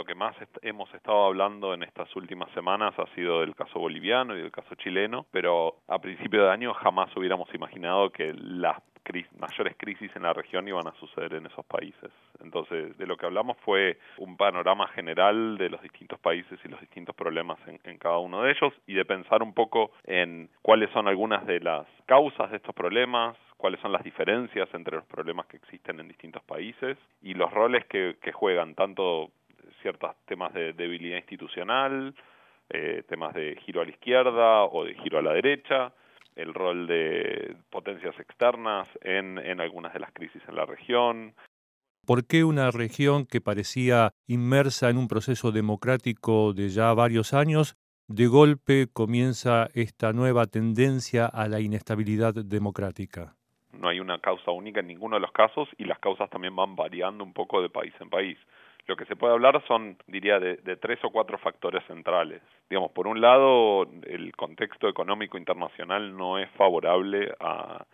lo que más hemos estado hablando en estas últimas semanas ha sido del caso boliviano y del caso chileno, pero a principio de año jamás hubiéramos imaginado que las mayores crisis en la región iban a suceder en esos países. Entonces, de lo que hablamos fue un panorama general de los distintos países y los distintos problemas en cada uno de ellos, y de pensar un poco en cuáles son algunas de las causas de estos problemas, cuáles son las diferencias entre los problemas que existen en distintos países y los roles que juegan tanto ciertos temas de debilidad institucional, temas de giro a la izquierda o de giro a la derecha, el rol de potencias externas en algunas de las crisis en la región. ¿Por qué una región que parecía inmersa en un proceso democrático de ya varios años, de golpe comienza esta nueva tendencia a la inestabilidad democrática? No hay una causa única en ninguno de los casos, y las causas también van variando un poco de país en país. Lo que se puede hablar son, diría, de 3 o 4 factores centrales. Digamos, por un lado, el contexto económico internacional no es favorable a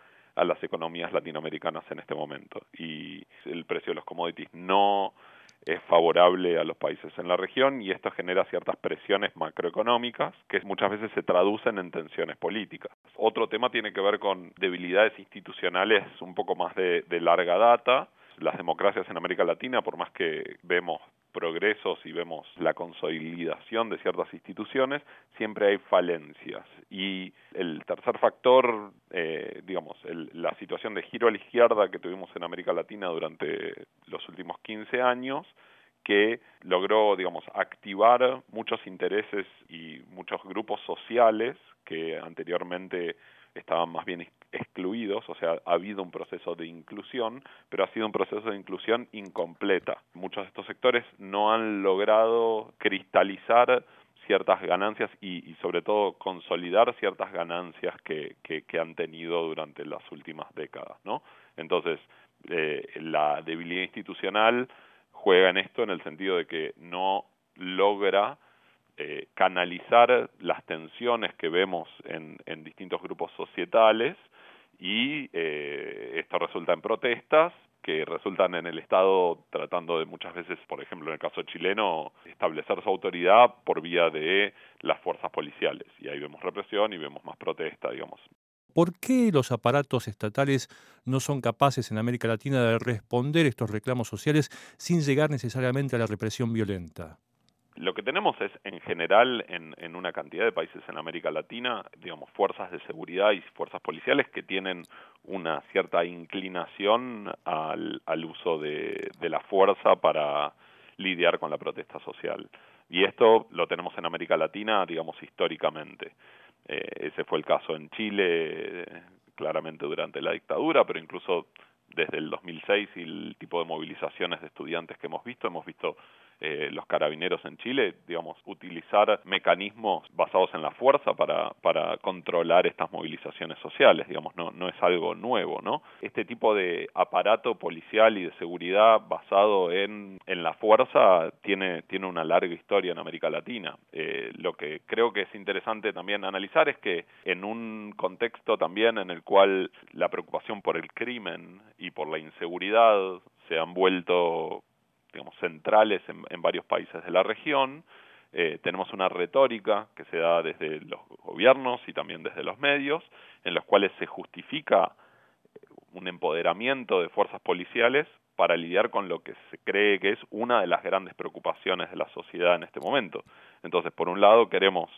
las economías latinoamericanas en este momento, y el precio de los commodities no es favorable a los países en la región, y esto genera ciertas presiones macroeconómicas que muchas veces se traducen en tensiones políticas. Otro tema tiene que ver con debilidades institucionales un poco más de larga data. Las democracias en América Latina, por más que vemos progresos y vemos la consolidación de ciertas instituciones, siempre hay falencias. Y el tercer factor, digamos, la situación de giro a la izquierda que tuvimos en América Latina durante los últimos 15 años, que logró, digamos, activar muchos intereses y muchos grupos sociales que anteriormente estaban más bien excluidos. O sea, ha habido un proceso de inclusión, pero ha sido un proceso de inclusión incompleta. Muchos de estos sectores no han logrado cristalizar ciertas ganancias y sobre todo consolidar ciertas ganancias que han tenido durante las últimas décadas, ¿no? Entonces, la debilidad institucional juega en esto, en el sentido de que no logra canalizar las tensiones que vemos en distintos grupos societales, y esto resulta en protestas que resultan en el Estado tratando de muchas veces, por ejemplo en el caso chileno, establecer su autoridad por vía de las fuerzas policiales, y ahí vemos represión y vemos más protesta, digamos. ¿Por qué los aparatos estatales no son capaces en América Latina de responder estos reclamos sociales sin llegar necesariamente a la represión violenta? Lo que tenemos es, en general, en una cantidad de países en América Latina, digamos, fuerzas de seguridad y fuerzas policiales que tienen una cierta inclinación al uso de la fuerza para lidiar con la protesta social. Y esto lo tenemos en América Latina, digamos, históricamente. Ese fue el caso en Chile, claramente durante la dictadura, pero incluso desde el 2006 y el tipo de movilizaciones de estudiantes que hemos visto los carabineros en Chile, digamos, utilizar mecanismos basados en la fuerza para controlar estas movilizaciones sociales, digamos, no es algo nuevo, ¿no? Este tipo de aparato policial y de seguridad basado en la fuerza tiene una larga historia en América Latina. Lo que creo que es interesante también analizar es que en un contexto también en el cual la preocupación por el crimen y por la inseguridad se han vuelto, digamos, centrales en varios países de la región, tenemos una retórica que se da desde los gobiernos y también desde los medios, en los cuales se justifica un empoderamiento de fuerzas policiales para lidiar con lo que se cree que es una de las grandes preocupaciones de la sociedad en este momento. Entonces, por un lado,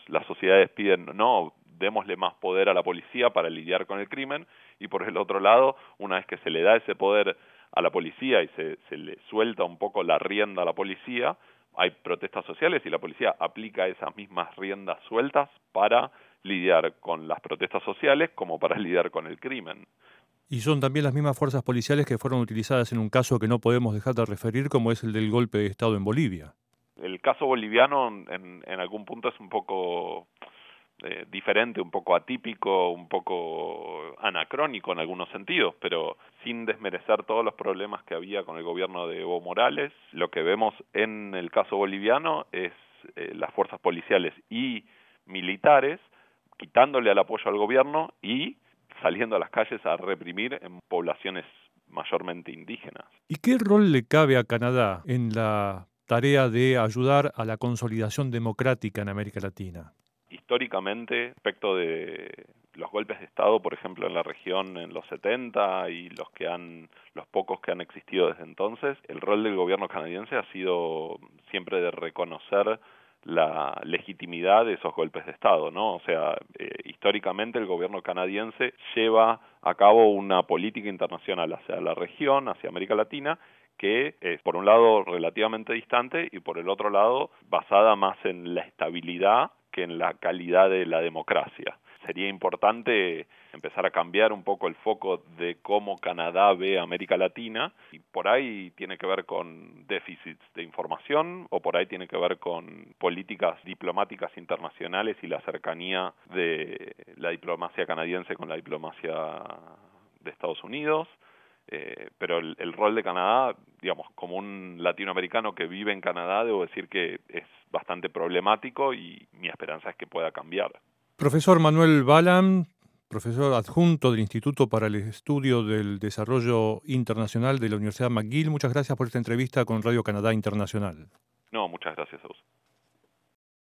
las sociedades piden, no, démosle más poder a la policía para lidiar con el crimen, y por el otro lado, una vez que se le da ese poder a la policía y se le suelta un poco la rienda a la policía, hay protestas sociales y la policía aplica esas mismas riendas sueltas para lidiar con las protestas sociales como para lidiar con el crimen. Y son también las mismas fuerzas policiales que fueron utilizadas en un caso que no podemos dejar de referir, como es el del golpe de Estado en Bolivia. El caso boliviano en algún punto es un poco diferente, un poco atípico, un poco anacrónico en algunos sentidos, pero sin desmerecer todos los problemas que había con el gobierno de Evo Morales, lo que vemos en el caso boliviano es las fuerzas policiales y militares quitándole el apoyo al gobierno y saliendo a las calles a reprimir en poblaciones mayormente indígenas. ¿Y qué rol le cabe a Canadá en la tarea de ayudar a la consolidación democrática en América Latina? Históricamente, respecto de los golpes de Estado, por ejemplo, en la región en los 70 y los pocos que han existido desde entonces, el rol del gobierno canadiense ha sido siempre de reconocer la legitimidad de esos golpes de Estado, ¿no? O sea, históricamente el gobierno canadiense lleva a cabo una política internacional hacia la región, hacia América Latina, que es, por un lado, relativamente distante y, por el otro lado, basada más en la estabilidad que en la calidad de la democracia. Sería importante empezar a cambiar un poco el foco de cómo Canadá ve a América Latina, y por ahí tiene que ver con déficits de información o por ahí tiene que ver con políticas diplomáticas internacionales y la cercanía de la diplomacia canadiense con la diplomacia de Estados Unidos. Pero el rol de Canadá, digamos, como un latinoamericano que vive en Canadá, debo decir que es bastante problemático y mi esperanza es que pueda cambiar. Profesor Manuel Balan, profesor adjunto del Instituto para el Estudio del Desarrollo Internacional de la Universidad McGill, muchas gracias por esta entrevista con Radio Canadá Internacional. No, muchas gracias a vos.